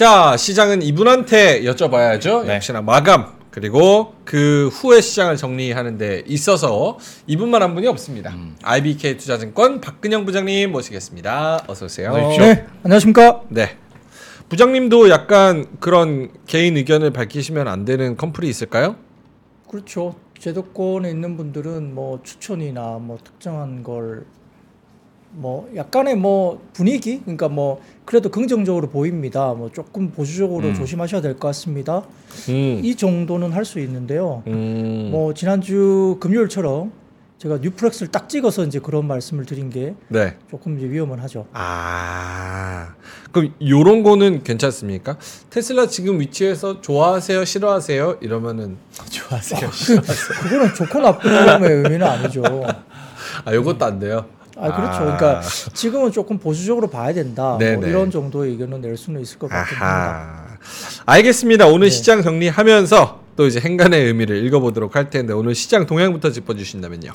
자, 시장은 이분한테 여쭤봐야죠. 네. 역시나 마감 그리고 그 후에 시장을 정리하는 데 있어서 이분만 한 분이 없습니다. IBK 투자증권 박근형 부장님 모시겠습니다. 어서 오세요. 네, 안녕하십니까. 네, 부장님도 약간 그런 개인 의견을 밝히시면 안 되는 컴플이 있을까요? 그렇죠. 제도권에 있는 분들은 뭐 추천이나 뭐 특정한 걸 뭐 약간의 뭐 분위기, 그러니까 뭐 그래도 긍정적으로 보입니다. 뭐 조금 보수적으로 조심하셔야 될 것 같습니다. 이 정도는 할 수 있는데요. 뭐 지난주 금요일처럼 제가 뉴프렉스를 딱 찍어서 이제 그런 말씀을 드린 게 네. 조금 이제 위험은 하죠. 아, 그럼 요런 거는 괜찮습니까? 테슬라 지금 위치에서 좋아하세요, 싫어하세요? 이러면은 좋아하세요. 아, 싫어하세요. 그거는 좋고 나쁘고의 의미는 아니죠. 아, 요것도 안 돼요. 아, 그렇죠. 그러니까 지금은 조금 보수적으로 봐야 된다. 뭐 이런 정도의 의견을 낼 수는 있을 것 같습니다. 알겠습니다. 오늘 네. 시장 정리하면서 또 이제 행간의 의미를 읽어보도록 할 텐데 오늘 시장 동향부터 짚어주신다면요.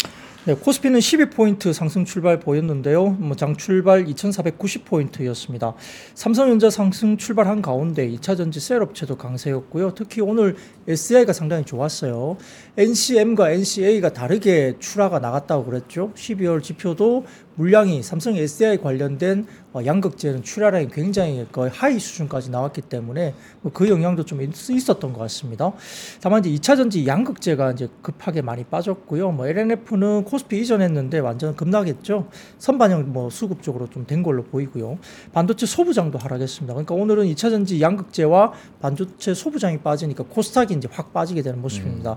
네, 코스피는 12포인트 상승 출발 보였는데요. 뭐 장 출발 2490포인트였습니다. 삼성전자 상승 출발한 가운데 2차전지 셀업체도 강세였고요. 특히 오늘 SDI가 상당히 좋았어요. NCM과 NCA가 다르게 출하가 나갔다고 그랬죠. 12월 지표도 물량이 삼성 SDI 관련된 양극재는 출하량이 굉장히 거의 하이 수준까지 나왔기 때문에 그 영향도 좀 있었던 것 같습니다. 다만 이제 2차전지 양극재가 이제 급하게 많이 빠졌고요. 뭐 LNF는 코스피 이전했는데 완전 급락했죠. 선반영 뭐 수급 쪽으로 좀 된 걸로 보이고요. 반도체 소부장도 하락했습니다. 그러니까 오늘은 2차전지 양극재와 반도체 소부장이 빠지니까 코스닥이 이제 확 빠지게 되는 모습입니다.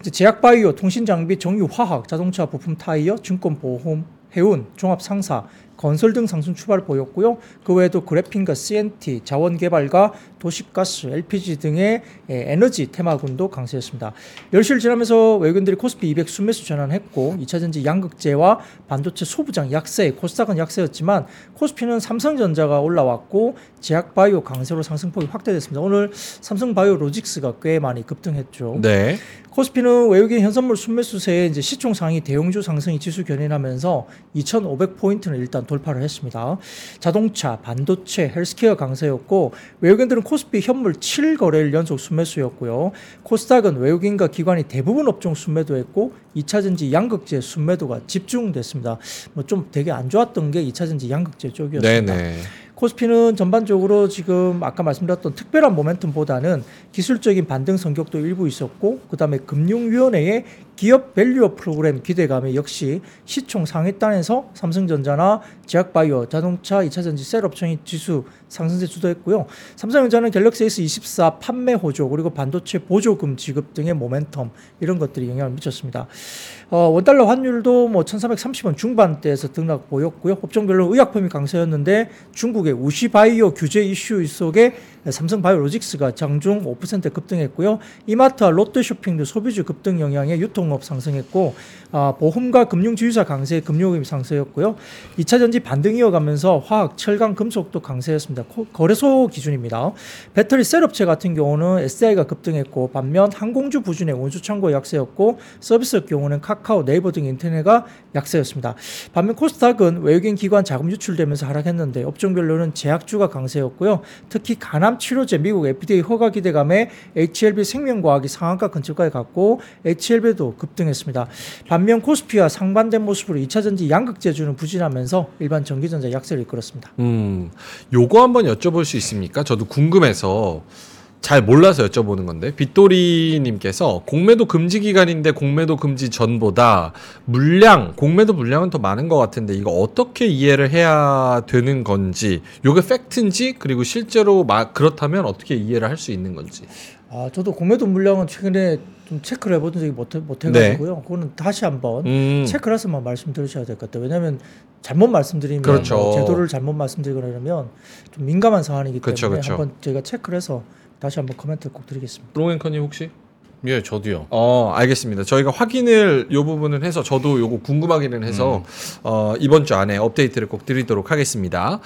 이제 제약바이오, 통신장비, 정유화학, 자동차 부품 타이어, 증권보험, 해운, 종합상사, 건설 등 상승 출발을 보였고요. 그 외에도 그래핀과 CNT, 자원개발과 도시가스, LPG 등의 에너지 테마군도 강세였습니다. 10시를 지나면서 외국인들이 코스피 200 순매수 전환했고 2차전지 양극재와 반도체 소부장 약세, 코스닥은 약세였지만 코스피는 삼성전자가 올라왔고 제약바이오 강세로 상승폭이 확대됐습니다. 오늘 삼성바이오로직스가 꽤 많이 급등했죠. 네. 코스피는 외국인 현선물 순매수세에 이제 시총 상위 대형주 상승이 지수 견인하면서 2,500포인트는 일단 돌파를 했습니다. 자동차, 반도체, 헬스케어 강세였고 외국인들은 코스피 현물 7거래일 연속 순매수였고요. 코스닥은 외국인과 기관이 대부분 업종 순매도했고 2차전지 양극재 순매도가 집중됐습니다. 뭐 좀 되게 안 좋았던 게 2차전지 양극재 쪽이었습니다. 네네. 코스피는 전반적으로 지금 아까 말씀드렸던 특별한 모멘텀보다는 기술적인 반등 성격도 일부 있었고 그다음에 금융위원회의 기업 밸류업 프로그램 기대감에 역시 시총 상위단에서 삼성전자나 제약바이오, 자동차, 2차전지 셀업종이 지수 상승세 주도했고요. 삼성전자는 갤럭시 S24 판매 호조 그리고 반도체 보조금 지급 등의 모멘텀 이런 것들이 영향을 미쳤습니다. 원달러 환율도 뭐 1,330원 중반대에서 등락 보였고요. 업종별로 의약품이 강세였는데 중국의 우시바이오 규제 이슈 속에 삼성바이오로직스가 장중 5% 급등했고요. 이마트와 롯데쇼핑 등 소비주 급등 영향에 유통업 상승했고 보험과 금융지주사 강세, 금융업이 상승했고요. 2차전지 반등 이어가면서 화학, 철강, 금속도 강세였습니다. 거래소 기준입니다. 배터리 셀업체 같은 경우는 SDI가 급등했고 반면 항공주 부진의 원주 창고 약세였고 서비스 경우는 카카오, 네이버 등 인터넷가 약세였습니다. 반면 코스닥은 외국인 기관 자금 유출되면서 하락했는데 업종별로는 제약주가 강세였고요. 특히 간암치료제 미국 FDA 허가 기대감에 HLB 생명과학이 상한가 근처까지 갔고 HLB도 급등했습니다. 반면 코스피와 상반된 모습으로 2차전지 양극재주는 부진하면서 일반 전기전자 약세를 이끌었습니다. 요거 한번 여쭤볼 수 있습니까? 저도 궁금해서 잘 몰라서 여쭤보는 건데 빗돌이님께서 공매도 금지 기간인데 공매도 금지 전보다 물량, 공매도 물량은 더 많은 것 같은데 이거 어떻게 이해를 해야 되는 건지 이게 팩트인지 그리고 실제로 그렇다면 어떻게 이해를 할 수 있는 건지. 아, 저도 공매도 물량은 최근에 좀 체크를 해본 적이 못해가지고요. 네. 그거는 다시 한번 체크를 해서만 말씀드리셔야 될 것 같아요. 왜냐하면 잘못 말씀드리면 그렇죠. 뭐 제도를 잘못 말씀드리거나 이러면 좀 민감한 사안이기 때문에 그렇죠. 한번 제가 체크를 해서 다시 한번 코멘트를 꼭 드리겠습니다. 브로앵커님 혹시? 예, 저도요. 알겠습니다. 저희가 확인을 요 부분은 해서 저도 요거 궁금하기는 해서 이번 주 안에 업데이트를 꼭 드리도록 하겠습니다.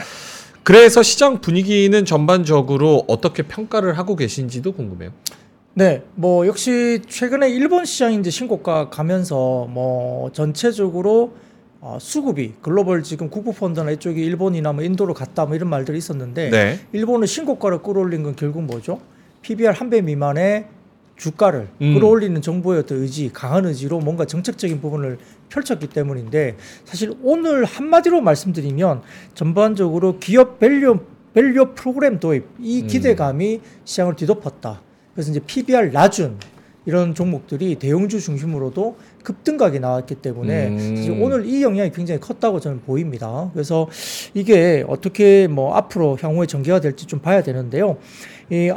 그래서 시장 분위기는 전반적으로 어떻게 평가를 하고 계신지도 궁금해요. 네, 뭐 역시 최근에 일본 시장이 이제 신고가 가면서 뭐 전체적으로 수급이 글로벌 지금 국부 펀드나 이쪽이 일본이나 뭐 인도로 갔다 뭐 이런 말들이 있었는데 네. 일본은 신고가를 끌어올린 건 결국 뭐죠? PBR 한 배 미만의 주가를 끌어올리는 정부의 어떤 의지, 강한 의지로 뭔가 정책적인 부분을 펼쳤기 때문인데 사실 오늘 한마디로 말씀드리면 전반적으로 기업 밸류 프로그램 도입 이 기대감이 시장을 뒤덮었다. 그래서 이제 PBR 낮은 이런 종목들이 대형주 중심으로도 급등각이 나왔기 때문에 사실 오늘 이 영향이 굉장히 컸다고 저는 보입니다. 그래서 이게 어떻게 뭐 앞으로 향후에 전개가 될지 좀 봐야 되는데요.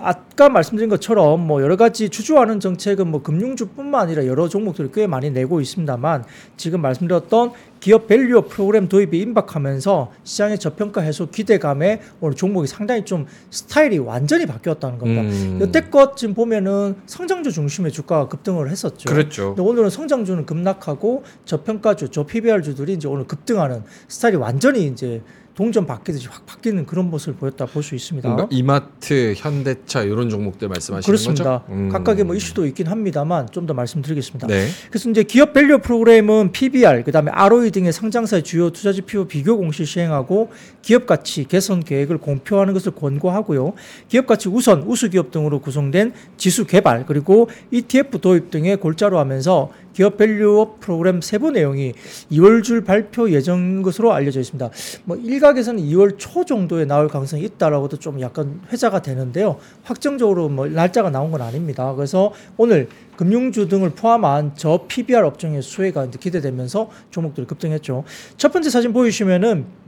아까 말씀드린 것처럼 뭐 여러 가지 주주하는 정책은 뭐 금융주뿐만 아니라 여러 종목들이 꽤 많이 내고 있습니다만 지금 말씀드렸던 기업 밸류 프로그램 도입이 임박하면서 시장의 저평가 해소 기대감에 오늘 종목이 상당히 좀 스타일이 완전히 바뀌었다는 겁니다. 여태껏 지금 보면은 성장주 중심의 주가가 급등을 했었죠. 그렇죠. 근데 오늘은 성장주는 급락하고 저평가주, 저 PBR주들이 이제 오늘 급등하는 스타일이 완전히 이제 동전 바뀌듯이 확 바뀌는 그런 모습을 보였다 볼 수 있습니다. 그러니까 이마트, 현대차 이런 종목들 말씀하시는 그렇습니다. 거죠? 그렇습니다. 각각의 뭐 이슈도 있긴 합니다만 좀 더 말씀드리겠습니다. 네. 그래서 이제 기업 밸류 프로그램은 PBR, 그다음에 ROE 등의 상장사의 주요 투자 지표 비교 공시 시행하고 기업 가치 개선 계획을 공표하는 것을 권고하고요. 기업 가치 우선, 우수 기업 등으로 구성된 지수 개발 그리고 ETF 도입 등의 골자로 하면서 기업 밸류 프로그램 세부 내용이 2월 줄 발표 예정인 것으로 알려져 있습니다. 뭐 일각에서는 2월 초 정도에 나올 가능성이 있다라고도 좀 약간 회자가 되는데요. 확정적으로 뭐 날짜가 나온 건 아닙니다. 그래서 오늘 금융주 등을 포함한 저 PBR 업종의 수혜가 기대되면서 종목들이 급등했죠. 첫 번째 사진 보이시면은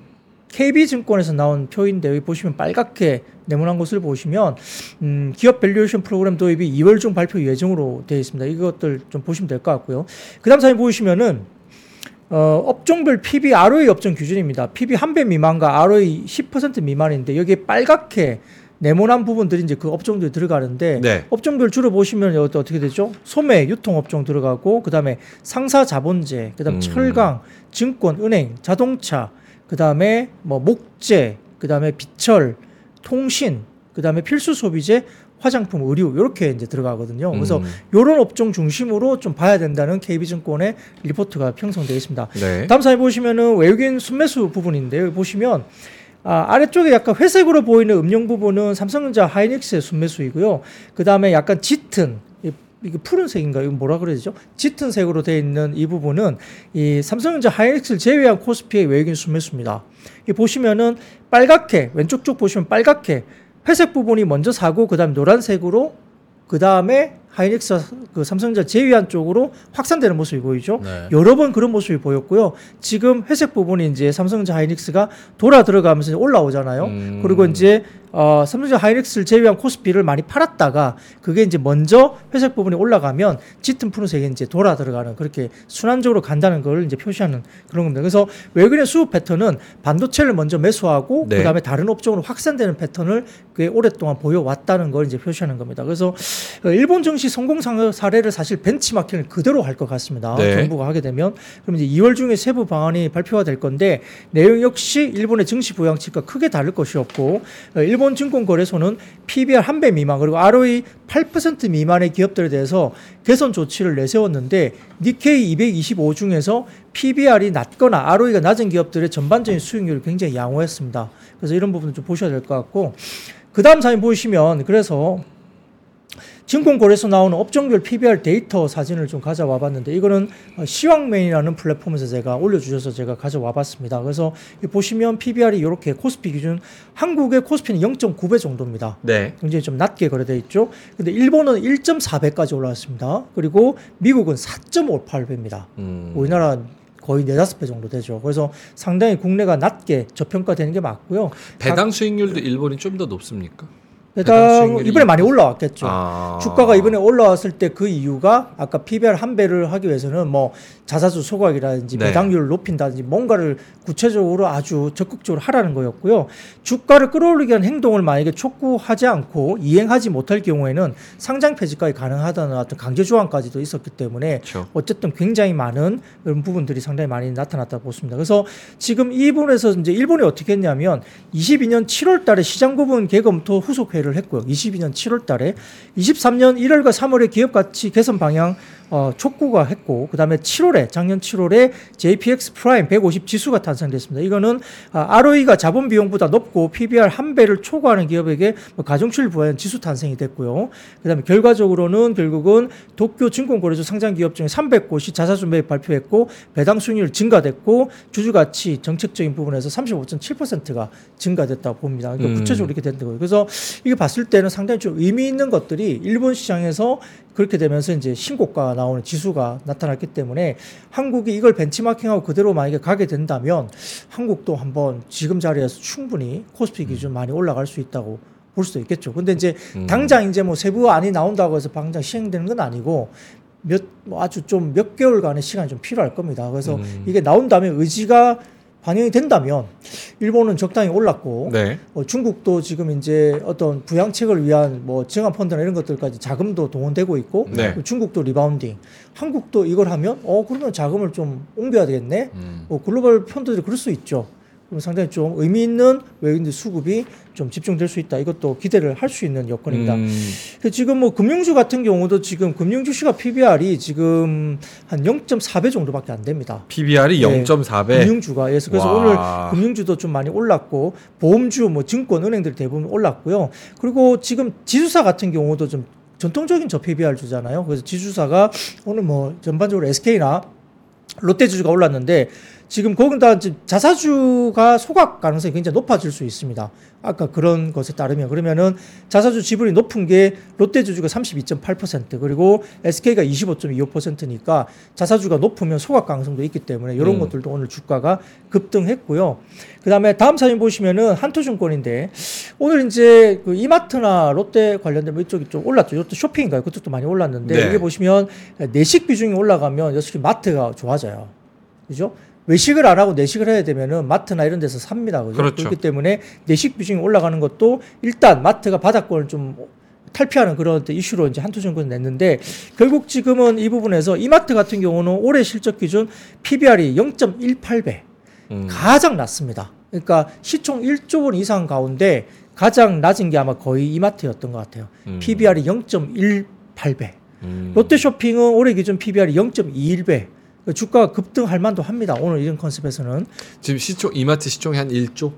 KB증권에서 나온 표인데 여기 보시면 빨갛게 네모난 것을 보시면 기업 밸류에이션 프로그램 도입이 2월 중 발표 예정으로 되어 있습니다. 이것들 좀 보시면 될 것 같고요. 그 다음 사진 보시면은 업종별 PB, ROE 업종 기준입니다. PB 한 배 미만과 ROE 10% 미만인데 여기에 빨갛게 네모난 부분들이 이제 그 업종들이 들어가는데 네. 업종별 주로 보시면 어떻게 되죠? 소매, 유통업종 들어가고 그 다음에 상사자본재, 그 다음 철강, 증권, 은행, 자동차 그 다음에 뭐 목재, 그 다음에 비철, 통신, 그 다음에 필수 소비재, 화장품, 의류 이렇게 이제 들어가거든요. 그래서 이런 업종 중심으로 좀 봐야 된다는 KB증권의 리포트가 편성되어 있습니다. 네. 다음 사진 보시면은 외국인 순매수 부분인데요. 여기 보시면 아래쪽에 약간 회색으로 보이는 음영 부분은 삼성전자, 하이닉스의 순매수이고요. 그 다음에 약간 짙은 이게 푸른색인가? 이거 뭐라 그래야 되죠? 짙은 색으로 되어 있는 이 부분은 이 삼성전자 하이닉스를 제외한 코스피의 외국인 순매수입니다. 이 보시면은 빨갛게 왼쪽 쪽 보시면 빨갛게 회색 부분이 먼저 사고 그다음 노란색으로 그다음에 하이닉스 그 삼성전자 제외한 쪽으로 확산되는 모습이 보이죠. 네. 여러 번 그런 모습이 보였고요. 지금 회색 부분이 이제 삼성전자 하이닉스가 돌아 들어가면서 올라오잖아요. 그리고 이제 삼성전자 하이닉스를 제외한 코스피를 많이 팔았다가 그게 이제 먼저 회색 부분이 올라가면 짙은 푸른색이 이제 돌아 들어가는 그렇게 순환적으로 간다는 걸 이제 표시하는 그런 겁니다. 그래서 외국인의 수급 패턴은 반도체를 먼저 매수하고 네. 그다음에 다른 업종으로 확산되는 패턴을 꽤 오랫동안 보여왔다는 걸 이제 표시하는 겁니다. 그래서 일본 증시 성공 사례를 사실 벤치마킹을 그대로 할 것 같습니다. 네. 정부가 하게 되면 그럼 이제 2월 중에 세부 방안이 발표가 될 건데 내용 역시 일본의 증시 부양책과 크게 다를 것이 없고 일본 증권거래소는 PBR 한 배 미만 그리고 ROE 8% 미만의 기업들에 대해서 개선 조치를 내세웠는데 니케이 225 중에서 PBR이 낮거나 ROE가 낮은 기업들의 전반적인 수익률을 굉장히 양호했습니다. 그래서 이런 부분을 좀 보셔야 될 것 같고 그 다음 사진 보시면 그래서 증권거래소 나오는 업종별 PBR 데이터 사진을 좀 가져와 봤는데 이거는 시황맨이라는 플랫폼에서 제가 올려주셔서 제가 가져와 봤습니다. 그래서 보시면 PBR이 이렇게 코스피 기준 한국의 코스피는 0.9배 정도입니다. 네. 굉장히 좀 낮게 거래되어 있죠. 근데 일본은 1.4배까지 올라왔습니다. 그리고 미국은 4.58배입니다. 우리나라 거의 4~5배 정도 되죠. 그래서 상당히 국내가 낮게 저평가되는 게 맞고요. 배당 수익률도 일본이 좀 더 높습니까? 배당 이번에 많이 올라왔겠죠. 주가가 이번에 올라왔을 때 그 이유가 아까 PBR 한 배를 하기 위해서는 뭐 자사주 소각이라든지 네. 배당률을 높인다든지 뭔가를 구체적으로 아주 적극적으로 하라는 거였고요. 주가를 끌어올리기 위한 행동을 만약에 촉구하지 않고 이행하지 못할 경우에는 상장 폐지까지 가능하다는 어떤 강제 조항까지도 있었기 때문에 그렇죠. 어쨌든 굉장히 많은 이런 부분들이 상당히 많이 나타났다고 보십니다. 그래서 지금 이 부분에서 이제 일본이 어떻게 했냐면 22년 7월 달에 시장 구분 재검토 후속 회의를 했고요. 22년 7월 달에 23년 1월과 3월에 기업 가치 개선 방향 촉구가 했고, 그 다음에 작년 7월에 JPX 프라임 150 지수가 탄생됐습니다. 이거는 ROE가 자본 비용보다 높고 PBR 한 배를 초과하는 기업에게 가중치를 부여하는 지수 탄생이 됐고요. 그 다음에 결과적으로는 결국은 도쿄 증권거래소 상장 기업 중에 300곳이 자사주 매입 발표했고, 배당 수익률 증가됐고, 주주가치 정책적인 부분에서 35.7%가 증가됐다고 봅니다. 그러니까 구체적으로 이렇게 된 거예요. 그래서 이게 봤을 때는 상당히 좀 의미 있는 것들이 일본 시장에서 그렇게 되면서 이제 신고가가 나오는 지수가 나타났기 때문에, 한국이 이걸 벤치마킹하고 그대로 만약에 가게 된다면 한국도 한번 지금 자리에서 충분히 코스피 기준 많이 올라갈 수 있다고 볼 수도 있겠죠. 근데 이제 당장 이제 뭐 세부안이 나온다고 해서 당장 시행되는 건 아니고 몇 개월간의 시간이 좀 필요할 겁니다. 그래서 이게 나온 다음에 의지가 반영이 된다면 일본은 적당히 올랐고, 네. 중국도 지금 이제 어떤 부양책을 위한 뭐 증안 펀드나 이런 것들까지 자금도 동원되고 있고, 네. 중국도 리바운딩, 한국도 이걸 하면 그러면 자금을 좀 옮겨야 되겠네. 글로벌 펀드들이 그럴 수 있죠. 그럼 상당히 좀 의미 있는 외국인들 수급이 좀 집중될 수 있다. 이것도 기대를 할 수 있는 여건입니다. 지금 뭐 금융주 같은 경우도 지금 금융주 시가 PBR이 지금 한 0.4배 정도밖에 안 됩니다. PBR이 0.4배? 네, 금융주가. 그래서 오늘 금융주도 좀 많이 올랐고, 보험주, 뭐 증권, 은행들 대부분 올랐고요. 그리고 지금 지수사 같은 경우도 좀 전통적인 저 PBR 주잖아요. 그래서 지수사가 오늘 뭐 전반적으로 SK나 롯데 주주가 올랐는데, 지금 거기다 자사주가 소각 가능성이 굉장히 높아질 수 있습니다. 아까 그런 것에 따르면, 그러면은 자사주 지분이 높은 게 롯데 주주가 32.8%, 그리고 SK가 25.25%니까 자사주가 높으면 소각 가능성도 있기 때문에 이런 것들도 오늘 주가가 급등했고요. 그다음에 다음 사진 보시면은 한토증권인데, 오늘 이제 그 이마트나 롯데 관련된 뭐 이쪽이 좀 올랐죠. 롯데 쇼핑인가요? 그쪽도 많이 올랐는데, 네. 여기 보시면 내식 비중이 올라가면 역시 마트가 좋아져요. 그죠? 외식을 안 하고 내식을 해야 되면은 마트나 이런 데서 삽니다. 그렇죠? 그렇기 때문에 내식 비중이 올라가는 것도 일단 마트가 바닥권을 좀 탈피하는 그런 이슈로 이제 한토증권 냈는데, 결국 지금은 이 부분에서 이마트 같은 경우는 올해 실적 기준 PBR이 0.18배. 가장 낮습니다. 그러니까 시총 1조 원 이상 가운데 가장 낮은 게 아마 거의 이마트였던 것 같아요. PBR이 0.18배. 롯데쇼핑은 올해 기준 PBR이 0.21배. 주가가 급등할 만도 합니다. 오늘 이런 컨셉에서는. 지금 시총, 이마트 시총이 한 1조?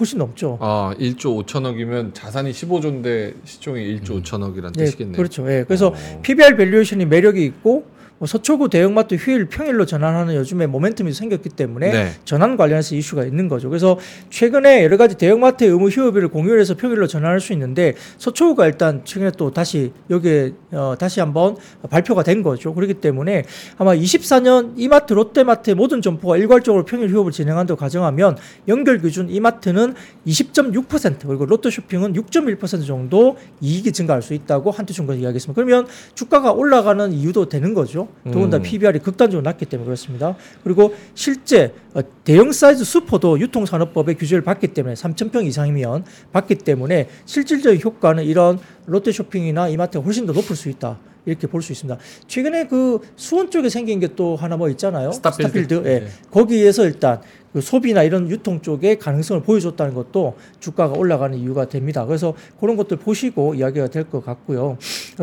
훨씬 넘죠. 1조 5천억이면 자산이 15조인데 시총이 1조 5천억이라는 뜻이겠네요. 그렇죠. 그래서 PBR 밸류에이션이 매력이 있고, 서초구 대형마트 휴일 평일로 전환하는 요즘에 모멘텀이 생겼기 때문에, 네. 전환 관련해서 이슈가 있는 거죠. 그래서 최근에 여러 가지 대형마트의 의무 휴업일을 공휴일에서 평일로 전환할 수 있는데, 서초구가 일단 최근에 또 다시 여기에 다시 한번 발표가 된 거죠. 그렇기 때문에 아마 24년 이마트, 롯데마트의 모든 점포가 일괄적으로 평일 휴업을 진행한다고 가정하면 연결 기준 이마트는 20.6%, 그리고 롯데쇼핑은 6.1% 정도 이익이 증가할 수 있다고 한토증권 이야기했습니다. 그러면 주가가 올라가는 이유도 되는 거죠. 더군다나 PBR이 극단적으로 낮기 때문에 그렇습니다. 그리고 실제 대형 사이즈 슈퍼도 유통산업법의 규제를 받기 때문에 3,000평 이상이면 받기 때문에 실질적인 효과는 이런 롯데쇼핑이나 이마트가 훨씬 더 높을 수 있다. 이렇게 볼 수 있습니다. 최근에 그 수원 쪽에 생긴 게 또 하나 뭐 있잖아요. 스타필드. 예. 네. 거기에서 일단 그 소비나 이런 유통 쪽에 가능성을 보여줬다는 것도 주가가 올라가는 이유가 됩니다. 그래서 그런 것들 보시고 이야기가 될 것 같고요.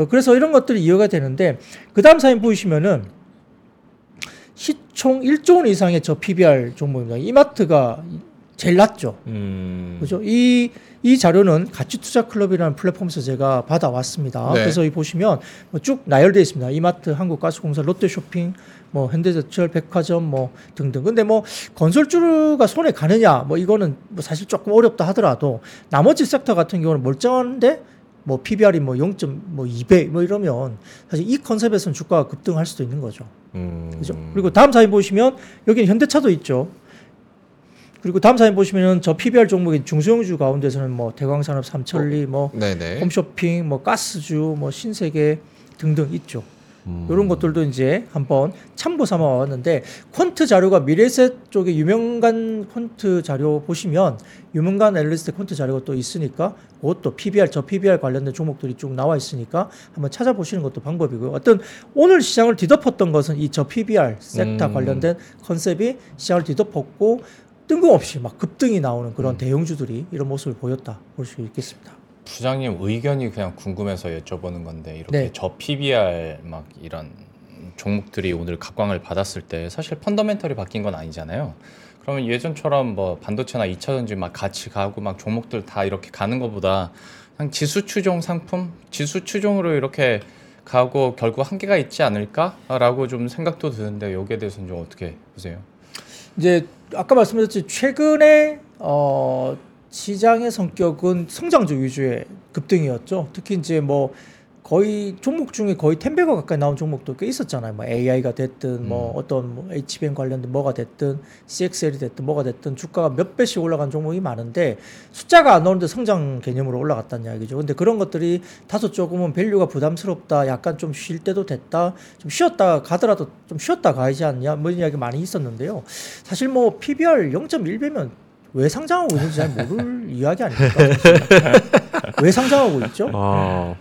그래서 이런 것들이 이어가 되는데, 그 다음 사진 보시면은 시총 1조 원 이상의 저 PBR 종목입니다. 이마트가 제일 낮죠. 그죠? 이 자료는 가치투자클럽이라는 플랫폼에서 제가 받아왔습니다. 네. 그래서 이 보시면 쭉 나열되어 있습니다. 이마트, 한국가스공사, 롯데쇼핑, 뭐 현대제철, 백화점, 뭐 등등. 근데 뭐 건설주가 손에 가느냐, 뭐 이거는 뭐 사실 조금 어렵다 하더라도, 나머지 섹터 같은 경우는 멀쩡한데 뭐 PBR이 뭐 0.2배 뭐 이러면 사실 이 컨셉에서는 주가가 급등할 수도 있는 거죠. 그죠? 그리고 다음 사진 보시면 여기는 현대차도 있죠. 그리고 다음 사진 보시면은 저 PBR 종목인 중소형주 가운데서는 뭐 대광산업, 삼천리, 뭐 네네. 홈쇼핑, 뭐 가스주, 뭐 신세계 등등 있죠. 이런 것들도 이제 한번 참고 삼아 왔는데, 퀀트 자료가 미래셋 쪽에 유명한 퀀트 자료 보시면 유명한 엘리트 퀀트 자료가 또 있으니까, 그것도 PBR, 저 PBR 관련된 종목들이 쭉 나와 있으니까 한번 찾아보시는 것도 방법이고요. 어떤 오늘 시장을 뒤덮었던 것은 이 저 PBR 섹터 관련된 컨셉이 시장을 뒤덮었고, 뜬금없이 막 급등이 나오는 그런 대형주들이 이런 모습을 보였다 볼 수 있겠습니다. 부장님 의견이 그냥 궁금해서 여쭤보는 건데, 이렇게 네. 저 PBR 막 이런 종목들이 오늘 각광을 받았을 때 사실 펀더멘털이 바뀐 건 아니잖아요. 그러면 예전처럼 뭐 반도체나 2차전지 막 같이 가고 막 종목들 다 이렇게 가는 것보다 그냥 지수 추종 상품, 지수 추종으로 이렇게 가고 결국 한계가 있지 않을까라고 좀 생각도 드는데 여기에 대해서는 좀 어떻게 보세요? 이제 아까 말씀드렸지 최근에 시장의 성격은 성장주 위주의 급등이었죠. 특히 이제 뭐 거의 종목 중에 거의 10배가 가까이 나온 종목도 꽤 있었잖아요. 뭐 AI가 됐든 뭐 어떤 뭐 HBM 관련된 뭐가 됐든 CXL이 됐든 뭐가 됐든 주가가 몇 배씩 올라간 종목이 많은데 숫자가 안 나오는데 성장 개념으로 올라갔다는 이야기죠. 근데 그런 것들이 다소 조금은 밸류가 부담스럽다. 약간 좀 쉴 때도 됐다. 좀 쉬었다 가더라도 좀 쉬었다 가야지 않냐. 뭐 이야기 많이 있었는데요. 사실 뭐 PBR 0.1배면 왜 상장하고 있는지 잘 모를 이야기 아닙니까? 왜 상장하고 있죠? 아...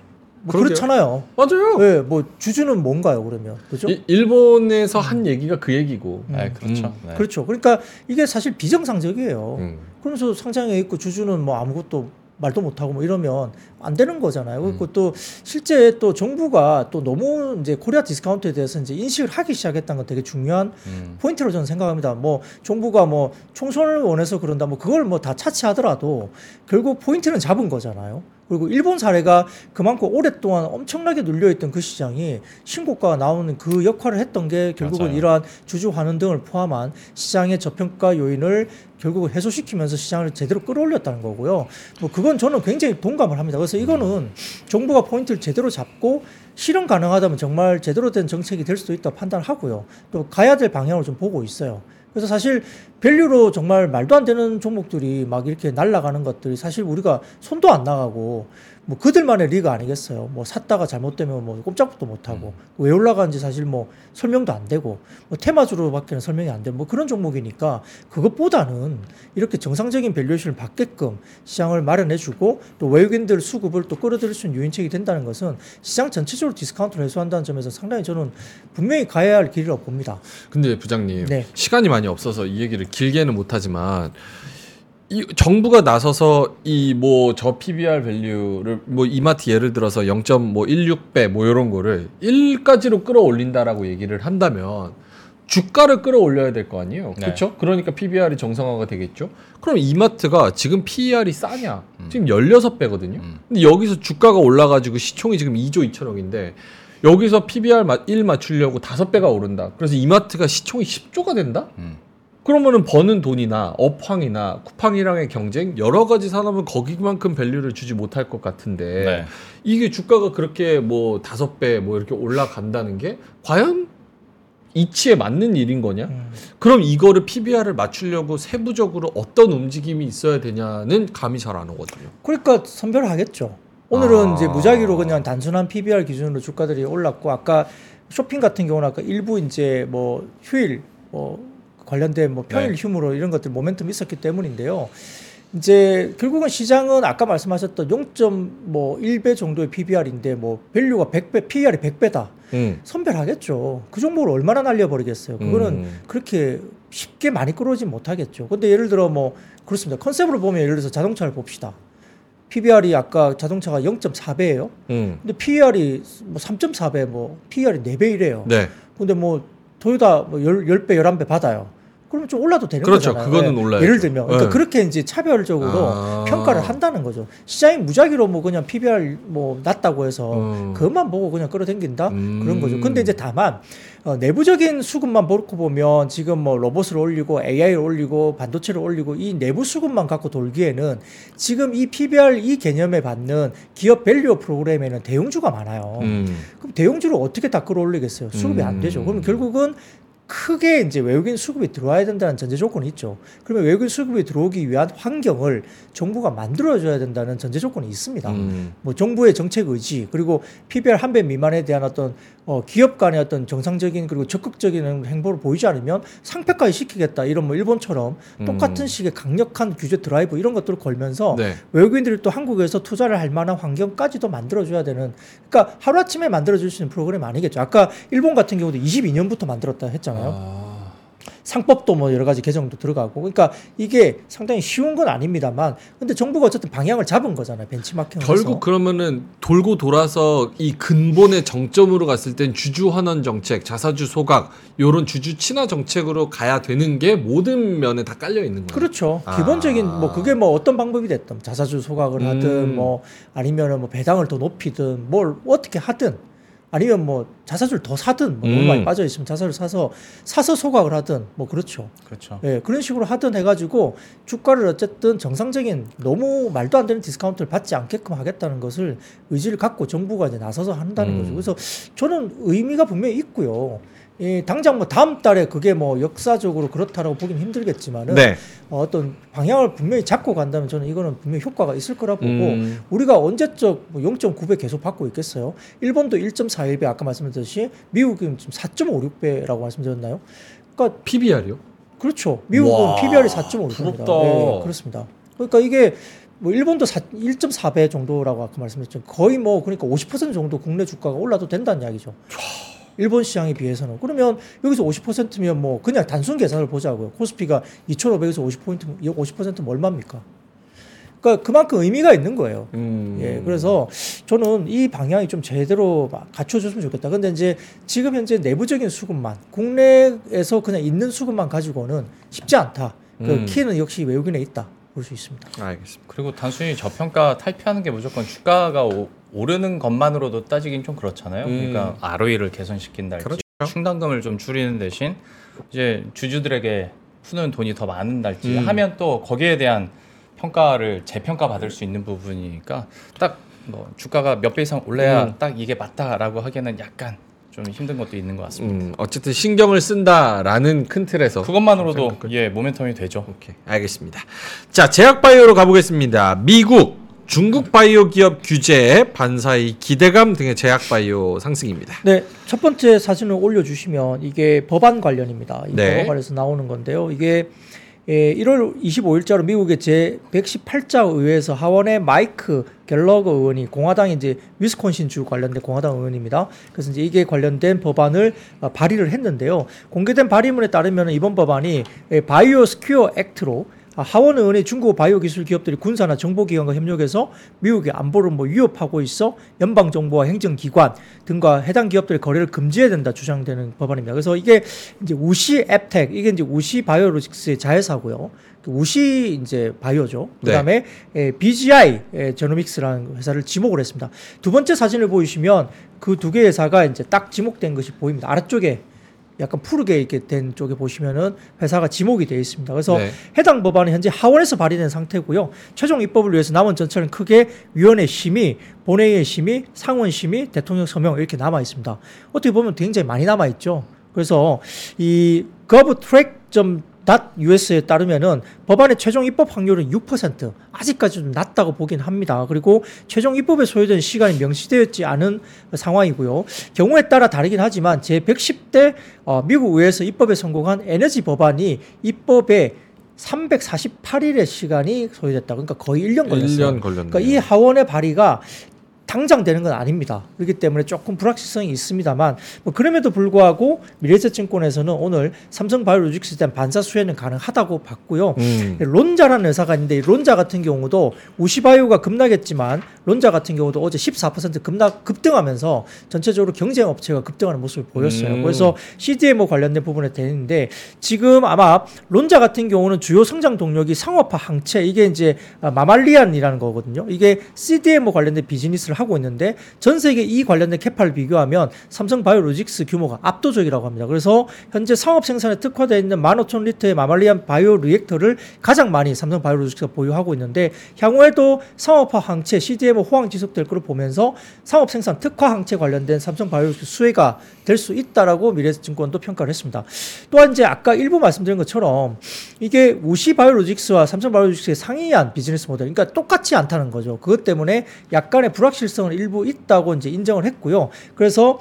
뭐 그렇잖아요. 맞아요. 네, 뭐 주주는 뭔가요, 그러면? 그죠? 일본에서 한 얘기가 그 얘기고. 네, 그렇죠. 네. 그렇죠. 그러니까 이게 사실 비정상적이에요. 그러면서 상장에 있고 주주는 뭐 아무것도 말도 못하고 뭐 이러면 안 되는 거잖아요. 그리고 또 실제 또 정부가 또 너무 이제 코리아 디스카운트에 대해서 이제 인식을 하기 시작했다는 건 되게 중요한 포인트로 저는 생각합니다. 뭐 정부가 뭐 총선을 원해서 그런다 뭐 그걸 뭐 다 차치하더라도 결국 포인트는 잡은 거잖아요. 그리고 일본 사례가 그만큼 오랫동안 엄청나게 눌려있던 그 시장이 신고가가 나오는 그 역할을 했던 게 결국은 맞아요. 이러한 주주 환원 등을 포함한 시장의 저평가 요인을 결국은 해소시키면서 시장을 제대로 끌어올렸다는 거고요. 뭐 그건 저는 굉장히 동감을 합니다. 그래서 이거는 정부가 포인트를 제대로 잡고 실현 가능하다면 정말 제대로 된 정책이 될 수도 있다고 판단하고요. 또 가야 될 방향을 좀 보고 있어요. 그래서 사실 밸류로 정말 말도 안 되는 종목들이 막 이렇게 날아가는 것들이 사실 우리가 손도 안 나가고 뭐 그들만의 리그 아니겠어요. 뭐 샀다가 잘못되면 뭐 꼼짝도 못하고 왜 올라가는지 사실 뭐 설명도 안 되고 뭐 테마주로밖에는 설명이 안 되고 뭐 그런 종목이니까 그것보다는 이렇게 정상적인 밸류에이션을 받게끔 시장을 마련해주고 또 외국인들 수급을 또 끌어들일 수 있는 유인책이 된다는 것은 시장 전체적으로 디스카운트를 해소한다는 점에서 상당히 저는 분명히 가야 할 길이라고 봅니다. 근데 부장님 네. 시간이 많이 없어서 이 얘기를 길게는 못하지만 이 정부가 나서서 이 뭐 저 PBR 밸류를 뭐 이마트 예를 들어서 0.16배 뭐 이런 거를 1까지로 끌어올린다라고 얘기를 한다면 주가를 끌어올려야 될 거 아니에요. 네. 그렇죠? 그러니까 PBR이 정상화가 되겠죠. 그럼 이마트가 지금 PER이 싸냐? 지금 16배거든요. 근데 여기서 주가가 올라가지고 시총이 지금 2조 2천억인데 여기서 PBR 1 맞추려고 5배가 오른다. 그래서 이마트가 시총이 10조가 된다? 그러면은 버는 돈이나 업황이나 쿠팡이랑의 경쟁 여러 가지 산업은 거기만큼 밸류를 주지 못할 것 같은데 네. 이게 주가가 그렇게 뭐 5배 뭐 이렇게 올라간다는 게 과연 이치에 맞는 일인 거냐? 그럼 이거를 PBR을 맞추려고 세부적으로 어떤 움직임이 있어야 되냐는 감이 잘 안 오거든요. 그러니까 선별하겠죠. 오늘은 이제 무작위로 그냥 단순한 PBR 기준으로 주가들이 올랐고 아까 쇼핑 같은 경우는 아까 일부 이제 뭐 휴일 뭐 관련된 뭐 평일 네. 휴무로 이런 것들 모멘텀이 있었기 때문인데요. 이제 결국은 시장은 아까 말씀하셨던 0.1배 정도의 PBR인데 뭐 밸류가 100배, PER이 100배다. 선별하겠죠. 그 종목을 얼마나 날려버리겠어요. 그거는 그렇게 쉽게 많이 끌어오진 못하겠죠. 근데 예를 들어 뭐 그렇습니다. 컨셉으로 보면 예를 들어서 자동차를 봅시다. PBR이 아까 자동차가 0.4배예요. 근데 PER이 뭐 3.4배, 뭐 PER이 4배이래요. 네. 근데 뭐 토요다 뭐 10배, 11배 받아요. 그러면 좀 올라도 되는 그렇죠. 거잖아요. 그렇죠. 그거는 올라요. 예를 들면 그러니까 네. 그렇게 이제 차별적으로 평가를 한다는 거죠. 시장이 무작위로 뭐 그냥 PBR 뭐 낮다고 해서 그것만 보고 그냥 끌어당긴다 그런 거죠. 근데 이제 다만 내부적인 수급만 보고 보면 지금 뭐 로봇을 올리고 AI를 올리고 반도체를 올리고 이 내부 수급만 갖고 돌기에는 지금 이 PBR 이 개념에 받는 기업 밸류 프로그램에는 대형주가 많아요. 그럼 대형주를 어떻게 다 끌어올리겠어요? 수급이 안 되죠. 그럼 결국은 크게 이제 외국인 수급이 들어와야 된다는 전제 조건이 있죠. 그러면 외국인 수급이 들어오기 위한 환경을 정부가 만들어줘야 된다는 전제 조건이 있습니다. 뭐 정부의 정책 의지 그리고 PBR 한 배 미만에 대한 어떤 기업 간의 어떤 정상적인 그리고 적극적인 행보를 보이지 않으면 상폐까지 시키겠다 이런 뭐 일본처럼 똑같은 식의 강력한 규제 드라이브 이런 것들을 걸면서 네. 외국인들이 또 한국에서 투자를 할 만한 환경까지도 만들어줘야 되는 그러니까 하루아침에 만들어줄 수 있는 프로그램 아니겠죠. 아까 일본 같은 경우도 22년부터 만들었다 했잖아요. 상법도 뭐 여러 가지 개정도 들어가고, 그러니까 이게 상당히 쉬운 건 아닙니다만, 근데 정부가 어쨌든 방향을 잡은 거잖아요, 벤치마킹을. 결국 그러면은 돌고 돌아서 이 근본의 정점으로 갔을 땐 주주 환원 정책, 자사주 소각, 요런 주주 친화 정책으로 가야 되는 게 모든 면에 다 깔려 있는 거예요. 그렇죠. 기본적인 뭐 그게 뭐 어떤 방법이 됐든 자사주 소각을 하든 뭐 아니면은 뭐 배당을 더 높이든 뭘 어떻게 하든. 아니면 뭐 자사주를 더 사든, 뭐 너무 많이 빠져 있으면 자사주를 사서 소각을 하든, 뭐 그렇죠. 그렇죠. 예, 그런 식으로 하든 해가지고 주가를 어쨌든 정상적인 너무 말도 안 되는 디스카운트를 받지 않게끔 하겠다는 것을 의지를 갖고 정부가 이제 나서서 한다는 거죠. 그래서 저는 의미가 분명히 있고요. 예, 당장 뭐 다음 달에 그게 뭐 역사적으로 그렇다라고 보긴 힘들겠지만은 네. 어떤 방향을 분명히 잡고 간다면 저는 이거는 분명히 효과가 있을 거라 보고 우리가 언제적 뭐 0.9배 계속 받고 있겠어요? 일본도 1.41배 아까 말씀드렸듯이 미국은 지금 4.56배라고 말씀드렸나요? 그러니까 PBR이요? 그렇죠. 미국은 와, PBR이 4.56배입니다. 네, 그렇습니다. 그러니까 이게 뭐 일본도 1.4배 정도라고 아까 말씀드렸죠. 거의 뭐 그러니까 50% 정도 국내 주가가 올라도 된다는 이야기죠. 일본 시장에 비해서는. 그러면 여기서 50%면 뭐 그냥 단순 계산을 보자고요. 코스피가 2,500에서 50포인트, 50%면 얼마입니까? 그러니까 그만큼 의미가 있는 거예요. 예, 그래서 저는 이 방향이 좀 제대로 갖춰줬으면 좋겠다. 근데 이제 지금 현재 내부적인 수급만, 국내에서 그냥 있는 수급만 가지고는 쉽지 않다. 그 키는 역시 외국인에 있다. 볼 수 있습니다. 알겠습니다. 그리고 단순히 저평가 탈피하는 게 무조건 주가가 오르는 것만으로도 따지긴 좀 그렇잖아요. 그러니까 ROE를 개선시킨다 할지, 그렇죠. 충당금을 좀 줄이는 대신 이제 주주들에게 푸는 돈이 더 많은 날지 하면 또 거기에 대한 평가를 재평가 받을 수 있는 부분이니까 딱 뭐 주가가 몇 배 이상 올라야 딱 이게 맞다라고 하기에는 약간 좀 힘든 것도 있는 것 같습니다. 어쨌든 신경을 쓴다라는 큰 틀에서 그것만으로도 예 모멘텀이 되죠. 오케이, 알겠습니다. 자, 제약바이오로 가보겠습니다. 미국, 중국 바이오 기업 규제에 반사의 기대감 등의 제약바이오 상승입니다. 네, 첫 번째 사진을 올려주시면 이게 법안 관련입니다. 이 네. 법안 관련해서 나오는 건데요. 이게 1월 25일자로 미국의 제118자 의회에서 하원의 마이크 갤러거 의원이 공화당 이제 위스콘신주 관련된 공화당 의원입니다. 그래서 이제 이게 관련된 법안을 발의를 했는데요. 공개된 발의문에 따르면 이번 법안이 바이오 스퀘어 액트로 하원 의원이 중국 바이오 기술 기업들이 군사나 정보기관과 협력해서 미국의 안보를 뭐 위협하고 있어 연방정부와 행정기관 등과 해당 기업들의 거래를 금지해야 된다 주장되는 법안입니다. 그래서 이게 이제 우시앱텍, 이게 이제 우시 바이오로직스의 자회사고요. 우시 이제 바이오죠. 그다음에 네. BGI 제노믹스라는 회사를 지목을 했습니다. 두 번째 사진을 보이시면 그 두 개의 회사가 이제 딱 지목된 것이 보입니다. 아래쪽에. 약간 푸르게 이렇게 된 쪽에 보시면은 회사가 지목이 되어 있습니다. 그래서 네. 해당 법안은 현재 하원에서 발의된 상태고요. 최종 입법을 위해서 남은 절차는 크게 위원회 심의, 본회의의 심의, 상원 심의, 대통령 서명 이렇게 남아 있습니다. 어떻게 보면 굉장히 많이 남아 있죠. 그래서 이 GovTrack.us에 따르면은 법안의 최종 입법 확률은 6%, 아직까지 좀 낮다고 보긴 합니다. 그리고 최종 입법에 소요된 시간이 명시되지 않은 상황이고요. 경우에 따라 다르긴 하지만 제110대 미국 의회에서 입법에 성공한 에너지 법안이 입법에 348일의 시간이 소요됐다. 그러니까 거의 1년 걸렸어요. 1년 걸렸네요. 그러니까 이 하원의 발의가 당장 되는 건 아닙니다. 그렇기 때문에 조금 불확실성이 있습니다만 뭐 그럼에도 불구하고 미래에셋증권에서는 오늘 삼성바이오로직스에 대한 반사 수혜는 가능하다고 봤고요. 론자라는 회사가 있는데 론자 같은 경우도 우시바이오가 급락했지만 론자 같은 경우도 어제 14% 급등하면서 전체적으로 경쟁업체가 급등하는 모습을 보였어요. 그래서 CDMO 관련된 부분에 되는데 지금 아마 론자 같은 경우는 주요 성장 동력이 상업화 항체 이게 이제 마말리안이라는 거거든요. 이게 CDMO 관련된 비즈니스를 하고 있는데 전 세계 이 관련된 캐파를 비교하면 삼성 바이오로직스 규모가 압도적이라고 합니다. 그래서 현재 상업 생산에 특화되어 있는 15,000 리터의 마말리안 바이오 리액터를 가장 많이 삼성 바이오로직스가 보유하고 있는데 향후에도 상업화 항체 CDMO 호황 지속될 것을 보면서 상업 생산 특화 항체 관련된 삼성 바이오로직스 수혜가 될 수 있다라고 미래에셋증권도 평가를 했습니다. 또한 이제 아까 일부 말씀드린 것처럼 이게 우시 바이오로직스와 삼성 바이오로직스의 상이한 비즈니스 모델, 그러니까 똑같지 않다는 거죠. 그것 때문에 약간의 불확실성은 일부 있다고 이제 인정을 했고요. 그래서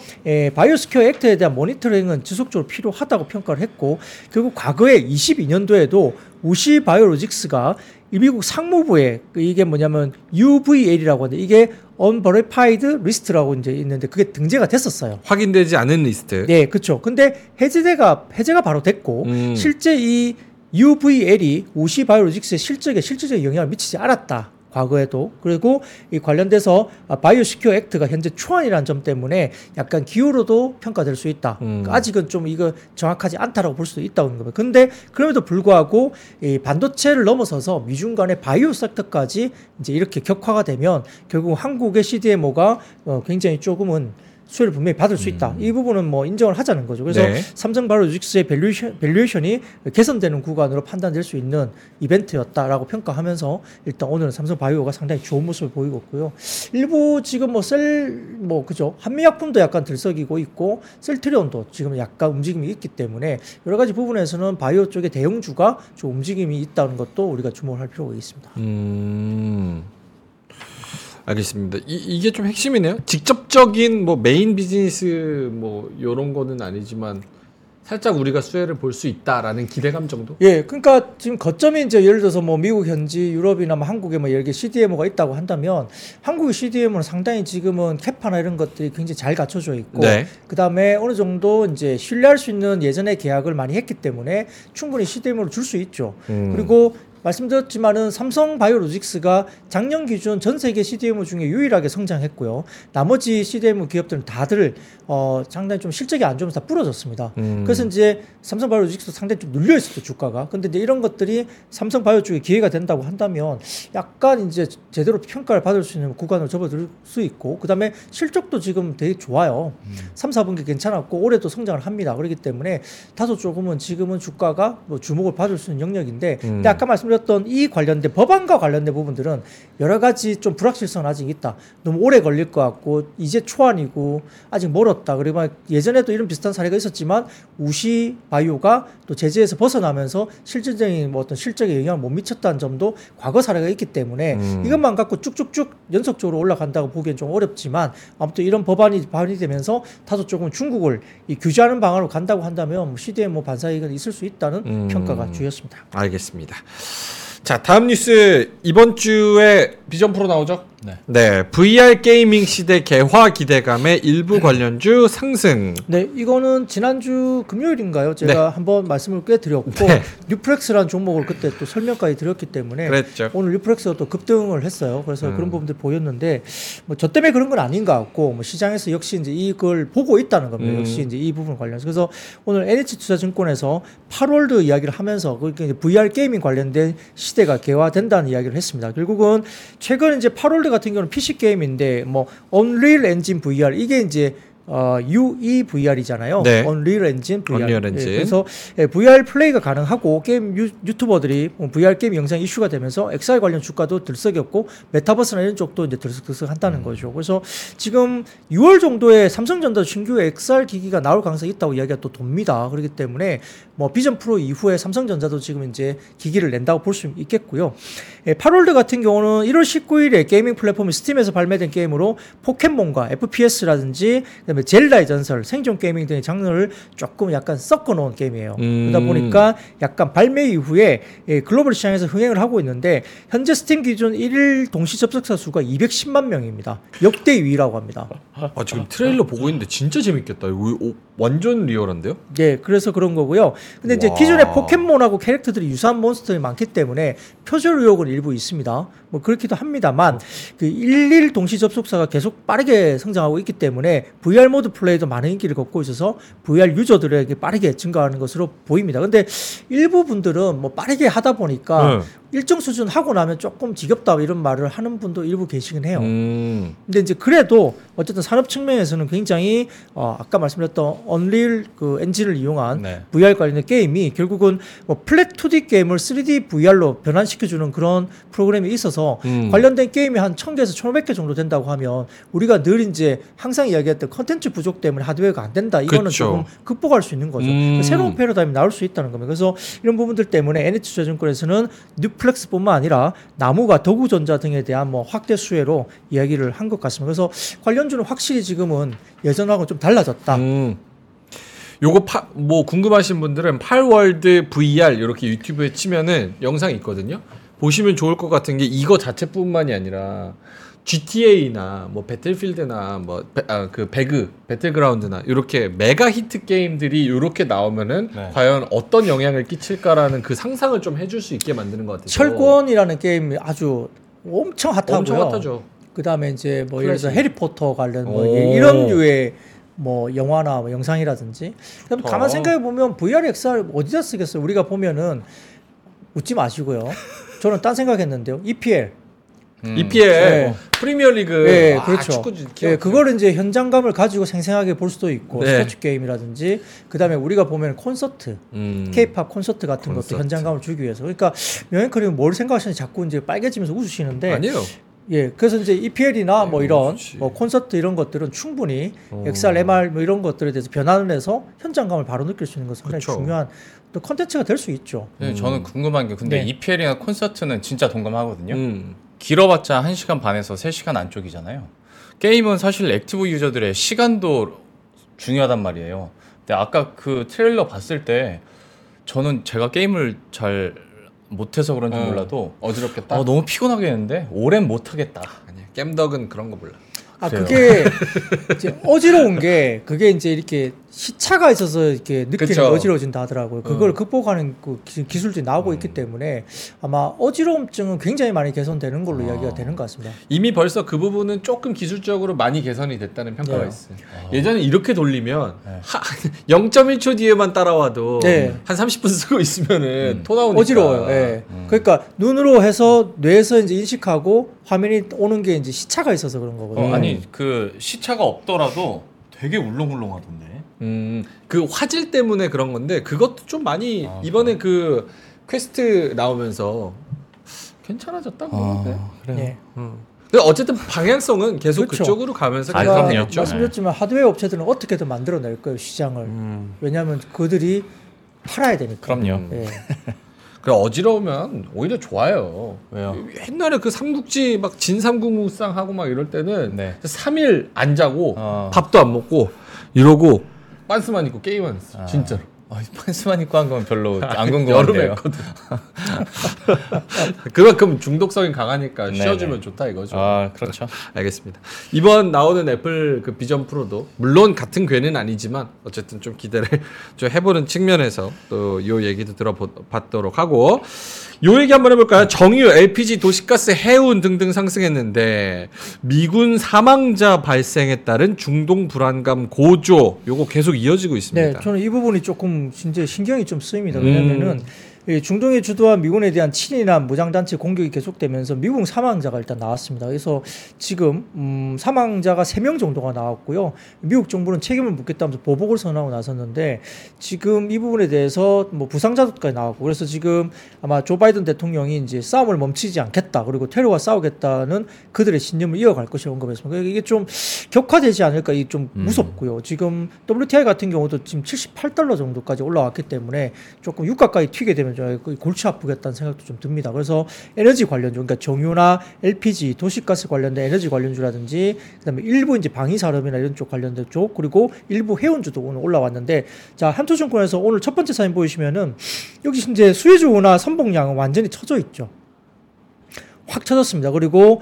바이오스퀘어 액트에 대한 모니터링은 지속적으로 필요하다고 평가를 했고 결국 과거에 22년도에도 우시 바이오로직스가 미국 상무부에 이게 뭐냐면 UVL이라고 하는데 이게 Unverified List라고 이제 있는데 그게 등재가 됐었어요. 확인되지 않은 리스트. 네, 그렇죠. 근데 해제가 바로 됐고 실제 이 UVL이 우시 바이오로직스의 실적에 실질적인 영향을 미치지 않았다. 과거에도. 그리고 이 관련돼서 바이오 시큐어 액트가 현재 초안이라는 점 때문에 약간 기후로도 평가될 수 있다. 그러니까 아직은 좀 이거 정확하지 않다라고 볼 수도 있다고 하는 겁니다. 근데 그럼에도 불구하고 이 반도체를 넘어서서 미중 간의 바이오 섹터까지 이제 이렇게 격화가 되면 결국 한국의 CDMO가 굉장히 조금은 수혜를 분명히 받을 수 있다. 이 부분은 뭐 인정을 하자는 거죠. 그래서 네. 삼성바이오로직스의 밸류에이션이 개선되는 구간으로 판단될 수 있는 이벤트였다라고 평가하면서 일단 오늘은 삼성바이오가 상당히 좋은 모습을 보이고 있고요. 일부 지금 그죠. 한미약품도 약간 들썩이고 있고 셀트리온도 지금 약간 움직임이 있기 때문에 여러 가지 부분에서는 바이오 쪽의 대형주가 좀 움직임이 있다는 것도 우리가 주목을 할 필요가 있습니다. 알겠습니다. 이게 좀 핵심이네요. 직접적인 뭐 메인 비즈니스 뭐 이런 거는 아니지만 살짝 우리가 수혜를 볼 수 있다라는 기대감 정도? 예, 그러니까 지금 거점이 이제 예를 들어서 뭐 미국 현지, 유럽이나 뭐 한국에 뭐 여러 개 CDMO가 있다고 한다면 한국의 CDMO는 상당히 지금은 캐파나 이런 것들이 굉장히 잘 갖춰져 있고 네. 그다음에 어느 정도 이제 신뢰할 수 있는 예전의 계약을 많이 했기 때문에 충분히 CDMO를 줄 수 있죠. 그리고 말씀드렸지만은 삼성 바이오로직스가 작년 기준 전 세계 CDMO 중에 유일하게 성장했고요. 나머지 CDMO 기업들은 다들 상당히 좀 실적이 안 좋으면서 다 부러졌습니다. 그래서 이제 삼성 바이오로직스도 상당히 좀 눌려 있었죠, 주가가. 근데 이제 이런 것들이 삼성 바이오 쪽에 기회가 된다고 한다면 약간 이제 제대로 평가를 받을 수 있는 구간으로 접어들 수 있고, 그다음에 실적도 지금 되게 좋아요. 3, 4분기 괜찮았고 올해도 성장을 합니다. 그렇기 때문에 다소 조금은 지금은 주가가 뭐 주목을 받을 수 있는 영역인데, 근데 아까 말씀 어떤 이 관련된 법안과 관련된 부분들은 여러 가지 좀 불확실성은 아직 있다. 너무 오래 걸릴 것 같고 이제 초안이고 아직 멀었다. 그리고 예전에도 이런 비슷한 사례가 있었지만 우시 바이오가 또 제재에서 벗어나면서 실질적인 뭐 어떤 실적에 영향을 못 미쳤다는 점도 과거 사례가 있기 때문에 이것만 갖고 쭉쭉쭉 연속적으로 올라간다고 보기엔 좀 어렵지만 아무튼 이런 법안이 발의되면서 다소 조금 중국을 규제하는 방향으로 간다고 한다면 뭐 CDMO 반사이익은 있을 수 있다는 평가가 주였습니다. 알겠습니다. 자, 다음 뉴스 이번 주에 비전 프로 나오죠? 네. 네, VR 게이밍 시대 개화 기대감에 일부 관련주 상승. 네, 이거는 지난주 금요일인가요? 제가 네. 한번 말씀을 꽤 드렸고 네. 뉴프렉스라는 종목을 그때 또 설명까지 드렸기 때문에 그랬죠. 오늘 뉴프렉스가 또 급등을 했어요. 그래서 그런 부분들 보였는데 뭐 저 때문에 그런 건 아닌 것 같고 뭐 시장에서 역시 이제 이걸 보고 있다는 겁니다. 역시 이제 이 부분 관련해서 그래서 오늘 NH 투자증권에서 팔월드 이야기를 하면서 이제 VR 게이밍 관련된 시대가 개화된다는 이야기를 했습니다. 결국은 최근 이제 팔월드 같은 경우는 PC 게임인데 뭐 Unreal Engine VR 이게 이제 UEVR이잖아요. 네. Unreal Engine VR. Unreal Engine. 예, 그래서 VR 플레이가 가능하고 게임 유튜버들이 VR 게임 영상 이슈가 되면서 XR 관련 주가도 들썩였고 메타버스나 이런 쪽도 이제 들썩한다는 거죠. 그래서 지금 6월 정도에 삼성전자 신규 XR 기기가 나올 가능성이 있다고 이야기가 또 돕니다. 그렇기 때문에 뭐 비전 프로 이후에 삼성전자도 지금 이제 기기를 낸다고 볼 수 있겠고요. 예, 팔월드 같은 경우는 1월 19일에 게이밍 플랫폼이 스팀에서 발매된 게임으로 포켓몬과 FPS라든지 그다음에 젤다의 전설, 생존 게이밍 등의 장르를 조금 약간 섞어놓은 게임이에요. 그러다 보니까 약간 발매 이후에 글로벌 시장에서 흥행을 하고 있는데 현재 스팀 기준 1일 동시 접속자 수가 210만 명입니다. 역대 2위라고 합니다. 아 지금 트레일러 보고 있는데 진짜 재밌겠다. 완전 리얼한데요? 네, 그래서 그런 거고요. 근데 이제 기존에 포켓몬하고 캐릭터들이 유사한 몬스터들이 많기 때문에 표절 의혹은 일부 있습니다. 뭐 그렇기도 합니다만 그 1일 동시 접속사가 계속 빠르게 성장하고 있기 때문에 VR 모드 플레이도 많은 인기를 얻고 있어서 VR 유저들에게 빠르게 증가하는 것으로 보입니다. 근데 일부 분들은 뭐 빠르게 하다 보니까 일정 수준 하고 나면 조금 지겹다 이런 말을 하는 분도 일부 계시긴 해요. 근데 이제 그래도 어쨌든 산업 측면에서는 굉장히 아까 말씀드렸던 언리얼 그 엔진을 이용한 네. VR 관련된 게임이 결국은 뭐 플랫 2D 게임을 3D VR로 변환시켜주는 그런 프로그램이 있어서 관련된 게임이 한 1,000개에서 1,500개 정도 된다고 하면 우리가 늘 이제 항상 이야기했던 컨텐츠 부족 때문에 하드웨어가 안 된다. 이거는 그쵸. 조금 극복할 수 있는 거죠. 새로운 패러다임이 나올 수 있다는 겁니다. 그래서 이런 부분들 때문에 NH투자증권에서는 뉴플렉스뿐만 아니라 나무가 도구전자 등에 대한 뭐 확대 수혜로 이야기를 한 것 같습니다. 그래서 관련주는 확실히 지금은 예전하고 좀 달라졌다. 요거 뭐 궁금하신 분들은 팔월드 VR 이렇게 유튜브에 치면은 영상이 있거든요. 보시면 좋을 것 같은 게 이거 자체뿐만이 아니라 GTA나 뭐 배틀필드나 뭐 그 배그, 배틀그라운드나 이렇게 메가 히트 게임들이 이렇게 나오면은 네. 과연 어떤 영향을 끼칠까라는 그 상상을 좀 해줄 수 있게 만드는 것 같아요. 철권이라는 게임이 아주 엄청 핫하고요. 엄청 핫하죠. 그 다음에 이제 뭐 예를 들어서 해리포터 관련 뭐 이런 류의 뭐 영화나 뭐 영상이라든지. 그럼 가만 생각해 보면 VR, XR 어디다 쓰겠어요? 우리가 보면은 웃지 마시고요. 저는 딴 생각했는데요. EPL. EPL 네. 프리미어리그 네, 그렇죠. 축구 네, 그걸 이제 현장감을 가지고 생생하게 볼 수도 있고 네. 스포츠 게임이라든지 그다음에 우리가 보면 콘서트, K-팝 콘서트 같은 콘서트. 것도 현장감을 주기 위해서. 그러니까 명현크님 뭘 생각하시는지 자꾸 이제 빨개지면서 웃으시는데 아니에요. 예, 그래서 이제 EPL이나 뭐 이런 뭐 콘서트 이런 것들은 충분히 XR, MR 뭐 이런 것들에 대해서 변환을 해서 현장감을 바로 느낄 수 있는 것은 굉장히 그쵸. 중요한 또 콘텐츠가 될 수 있죠. 네, 저는 궁금한 게 근데 네. EPL이나 콘서트는 진짜 동감하거든요. 길어봤자 1시간 반에서 3시간 안쪽이잖아요. 게임은 사실 액티브 유저들의 시간도 중요하단 말이에요. 근데 아까 그 트레일러 봤을 때 저는 제가 게임을 잘 못해서 그런지 몰라도 어지럽겠다. 너무 피곤하겠는데 오랜 못하겠다. 아니야, 겜덕은 그런 거 몰라. 아 그게 이제 어지러운 게 그게 이제 이렇게 시차가 있어서 이렇게 느끼는 그쵸. 어지러워진다 하더라고요. 그걸 극복하는 그 기술들이 나오고 있기 때문에 아마 어지러움증은 굉장히 많이 개선되는 걸로 이야기가 되는 것 같습니다. 이미 벌써 그 부분은 조금 기술적으로 많이 개선이 됐다는 평가가 네. 있어요. 예전에 이렇게 돌리면 네. 0.1초 뒤에만 따라와도 네. 한 30분 쓰고 있으면은 토 나오니까 어지러워요. 네. 그러니까 눈으로 해서 뇌에서 이제 인식하고 화면이 오는 게 이제 시차가 있어서 그런 거거든요. 아니 그 시차가 없더라도 되게 울렁울렁하던데. 그 화질 때문에 그런 건데 그것도 좀 많이 이번에 그 퀘스트 나오면서 괜찮아졌다 보는데. 그래요. 예. 근데 어쨌든 방향성은 계속 그쵸. 그쪽으로 가면서 개선되었죠. 말씀드렸지만 하드웨어 업체들은 어떻게든 만들어낼 거예요 시장을. 왜냐하면 그들이 팔아야 되니까. 그럼요. 예. 그래 어지러우면 오히려 좋아요. 왜요? 옛날에 그 삼국지 막 진삼국무쌍 하고 막 이럴 때는 네. 3일 안 자고 밥도 안 먹고 이러고 빤스만 입고 게임만 했어. 진짜로. 빤스만 입고 한 건 별로 안 궁금한데요. 여름에 했거든. 그만큼 중독성이 강하니까 네네. 쉬어주면 좋다 이거죠. 아 그렇죠. 알겠습니다. 이번 나오는 애플 그 비전 프로도 물론 같은 궤는 아니지만 어쨌든 좀 기대를 좀 해보는 측면에서 또 요 얘기도 들어봤도록 하고 요 얘기 한번 해볼까요? 정유, LPG, 도시가스, 해운 등등 상승했는데 미군 사망자 발생에 따른 중동 불안감 고조 요거 계속 이어지고 있습니다. 네, 저는 이 부분이 조금 진짜 신경이 좀 쓰입니다. 왜냐면은 중동이 주도한 미군에 대한 친이란 무장단체 공격이 계속되면서 미국 사망자가 일단 나왔습니다. 그래서 지금 사망자가 3명 정도가 나왔고요. 미국 정부는 책임을 묻겠다면서 보복을 선언하고 나섰는데 지금 이 부분에 대해서 뭐 부상자도까지 나왔고 그래서 지금 아마 조 바이든 대통령이 이제 싸움을 멈추지 않겠다. 그리고 테러와 싸우겠다는 그들의 신념을 이어갈 것이라고 언급했습니다. 이게 좀 격화되지 않을까 이게 좀 무섭고요. 지금 WTI 같은 경우도 지금 $78 정도까지 올라왔기 때문에 조금 유가까지 튀게 되면 골치 아프겠다는 생각도 좀 듭니다. 그래서 에너지 관련주, 그러니까 정유나 LPG, 도시가스 관련된 에너지 관련주라든지, 그다음에 일부 이제 방위산업이나 이런 쪽 관련된 쪽, 그리고 일부 해운주도 오늘 올라왔는데, 자 한토증권에서 오늘 첫 번째 사진 보이시면은 여기 이제 수혜주나 선봉량은 완전히 쳐져 있죠. 확 쳐졌습니다. 그리고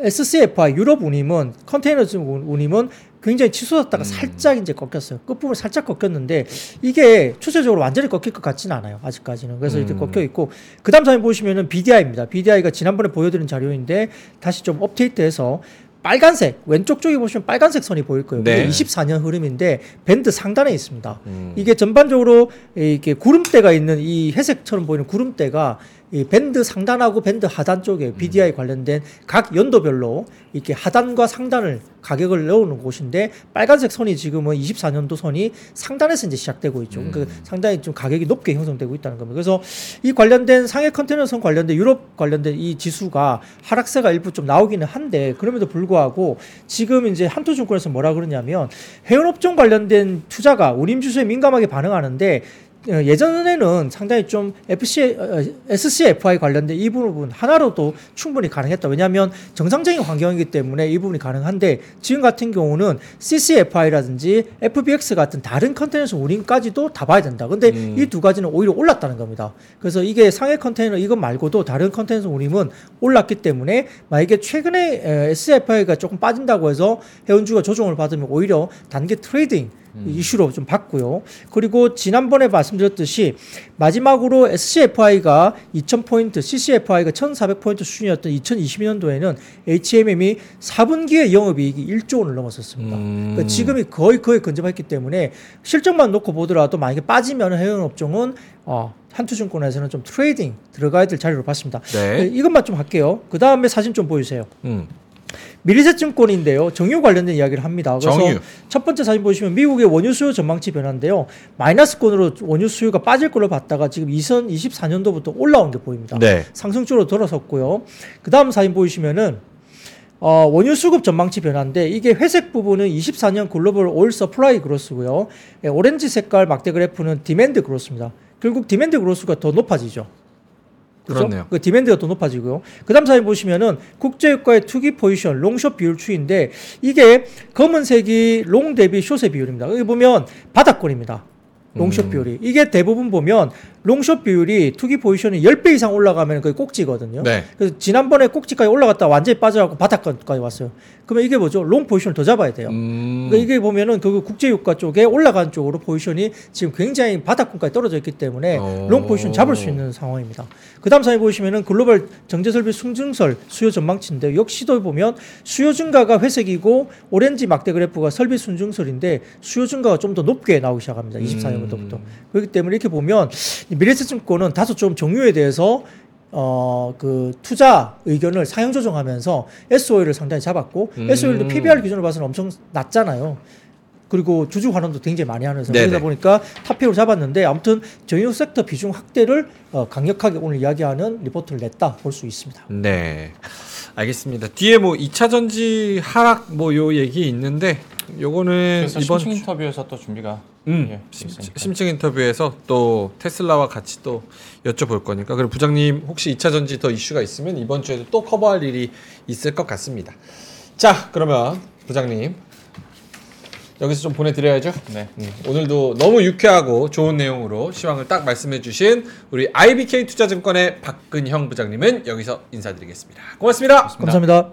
SCFI 유럽 운임은 컨테이너 운임은 굉장히 치솟았다가 살짝 이제 꺾였어요. 끝부분 살짝 꺾였는데 이게 추세적으로 완전히 꺾일 것 같지는 않아요. 아직까지는. 그래서 이렇게 꺾여 있고 그다음 사진 보시면은 BDI입니다. BDI가 지난번에 보여드린 자료인데 다시 좀 업데이트해서 빨간색 왼쪽 쪽에 보시면 빨간색 선이 보일 거예요. 네. 24년 흐름인데 밴드 상단에 있습니다. 이게 전반적으로 이렇게 구름대가 있는 이 회색처럼 보이는 구름대가 이 밴드 상단하고 밴드 하단 쪽에 BDI 관련된 각 연도별로 이렇게 하단과 상단을 가격을 넣어놓은 곳인데 빨간색 선이 지금은 24년도 선이 상단에서 이제 시작되고 있죠. 그러니까 상당히 좀 가격이 높게 형성되고 있다는 겁니다. 그래서 이 관련된 상해 컨테이너선 관련된 유럽 관련된 이 지수가 하락세가 일부 좀 나오기는 한데 그럼에도 불구하고 지금 이제 한토증권에서 뭐라 그러냐면 해운업종 관련된 투자가 운임 지수에 민감하게 반응하는데 예전에는 상당히 좀 SCFI 관련된 이 부분 하나로도 충분히 가능했다. 왜냐하면 정상적인 환경이기 때문에 이 부분이 가능한데, 지금 같은 경우는 CCFI라든지 FBX 같은 다른 컨테이너 운임까지도 다 봐야 된다. 근데 이 두 가지는 오히려 올랐다는 겁니다. 그래서 이게 상해 컨테이너 이것 말고도 다른 컨테이너 운임은 올랐기 때문에, 만약에 최근에 SCFI가 조금 빠진다고 해서 해운주가 조정을 받으면 오히려 단기 트레이딩 이슈로 좀 봤고요. 그리고 지난번에 말씀드렸듯이 마지막으로 SCFI가 2000포인트, CCFI가 1400포인트 수준이었던 2020년도에는 HMM이 4분기에 영업이익이 1조 원을 넘었었습니다. 그러니까 지금이 거의 근접했기 때문에 실적만 놓고 보더라도 만약에 빠지면 해운업종은 한투증권에서는 좀 트레이딩 들어가야 될 자리로 봤습니다. 네. 이것만 좀 할게요. 그 다음에 사진 좀 보여주세요. 미래세증권인데요. 정유 관련된 이야기를 합니다. 그래서 정유. 첫 번째 사진 보시면 미국의 원유 수요 전망치 변화인데요. 마이너스권으로 원유 수요가 빠질 걸로 봤다가 지금 2024년도부터 올라온 게 보입니다. 네. 상승적으로 돌아섰고요. 그 다음 사진 보시면은 원유 수급 전망치 변화인데, 이게 회색 부분은 24년 글로벌 오일 서플라이 그로스고요. 오렌지 색깔 막대 그래프는 디맨드 그로스입니다. 결국 디맨드 그로스가 더 높아지죠. 그렇네요. 그 디맨드가 더 높아지고요. 그 다음 사진 보시면은 국제유가의 투기 포지션 롱숏 비율 추이인데, 이게 검은색이 롱 대비 숏의 비율입니다. 여기 보면 바닥권입니다. 롱숏 비율이. 이게 대부분 보면 롱숏 비율이 투기 포지션이 10배 이상 올라가면 거의 꼭지거든요. 네. 그래서 지난번에 꼭지까지 올라갔다가 완전히 빠져갖고 바닥권까지 왔어요. 그러면 이게 뭐죠? 롱 포지션을 더 잡아야 돼요. 그러니까 이게 보면은 그 국제유가 쪽에 올라간 쪽으로 포지션이 지금 굉장히 바닥권까지 떨어져 있기 때문에 롱 포지션 잡을 수 있는 상황입니다. 그 다음 사진 보시면은 글로벌 정제설비 순증설 수요 전망치인데, 역시도 보면 수요 증가가 회색이고 오렌지 막대 그래프가 설비 순증설인데 수요 증가가 좀 더 높게 나오기 시작합니다. 24년부터. 그렇기 때문에 이렇게 보면 미래세증권은 다소 좀 정유에 대해서 그 투자 의견을 상향 조정하면서 SOE를 상당히 잡았고, SOE도 PBR 기준으로 봐서는 엄청 낮잖아요. 그리고 주주 환원도 굉장히 많이 하면서, 그러다 보니까 탑픽으로 잡았는데, 아무튼 정유 섹터 비중 확대를 강력하게 오늘 이야기하는 리포트를 냈다 볼 수 있습니다. 네, 알겠습니다. 뒤에 뭐 2차 전지 하락 뭐 요 얘기 있는데, 요거는 이번 심층 인터뷰에서 또 준비가 심층 인터뷰에서 또 테슬라와 같이 또 여쭤볼 거니까. 그리고 부장님 혹시 2차 전지 더 이슈가 있으면 이번 주에도 또 커버할 일이 있을 것 같습니다. 자, 그러면 부장님 여기서 좀 보내드려야죠. 네. 오늘도 너무 유쾌하고 좋은 내용으로 시황을 딱 말씀해주신 우리 IBK 투자증권의 박근형 부장님은 여기서 인사드리겠습니다. 고맙습니다. 감사합니다.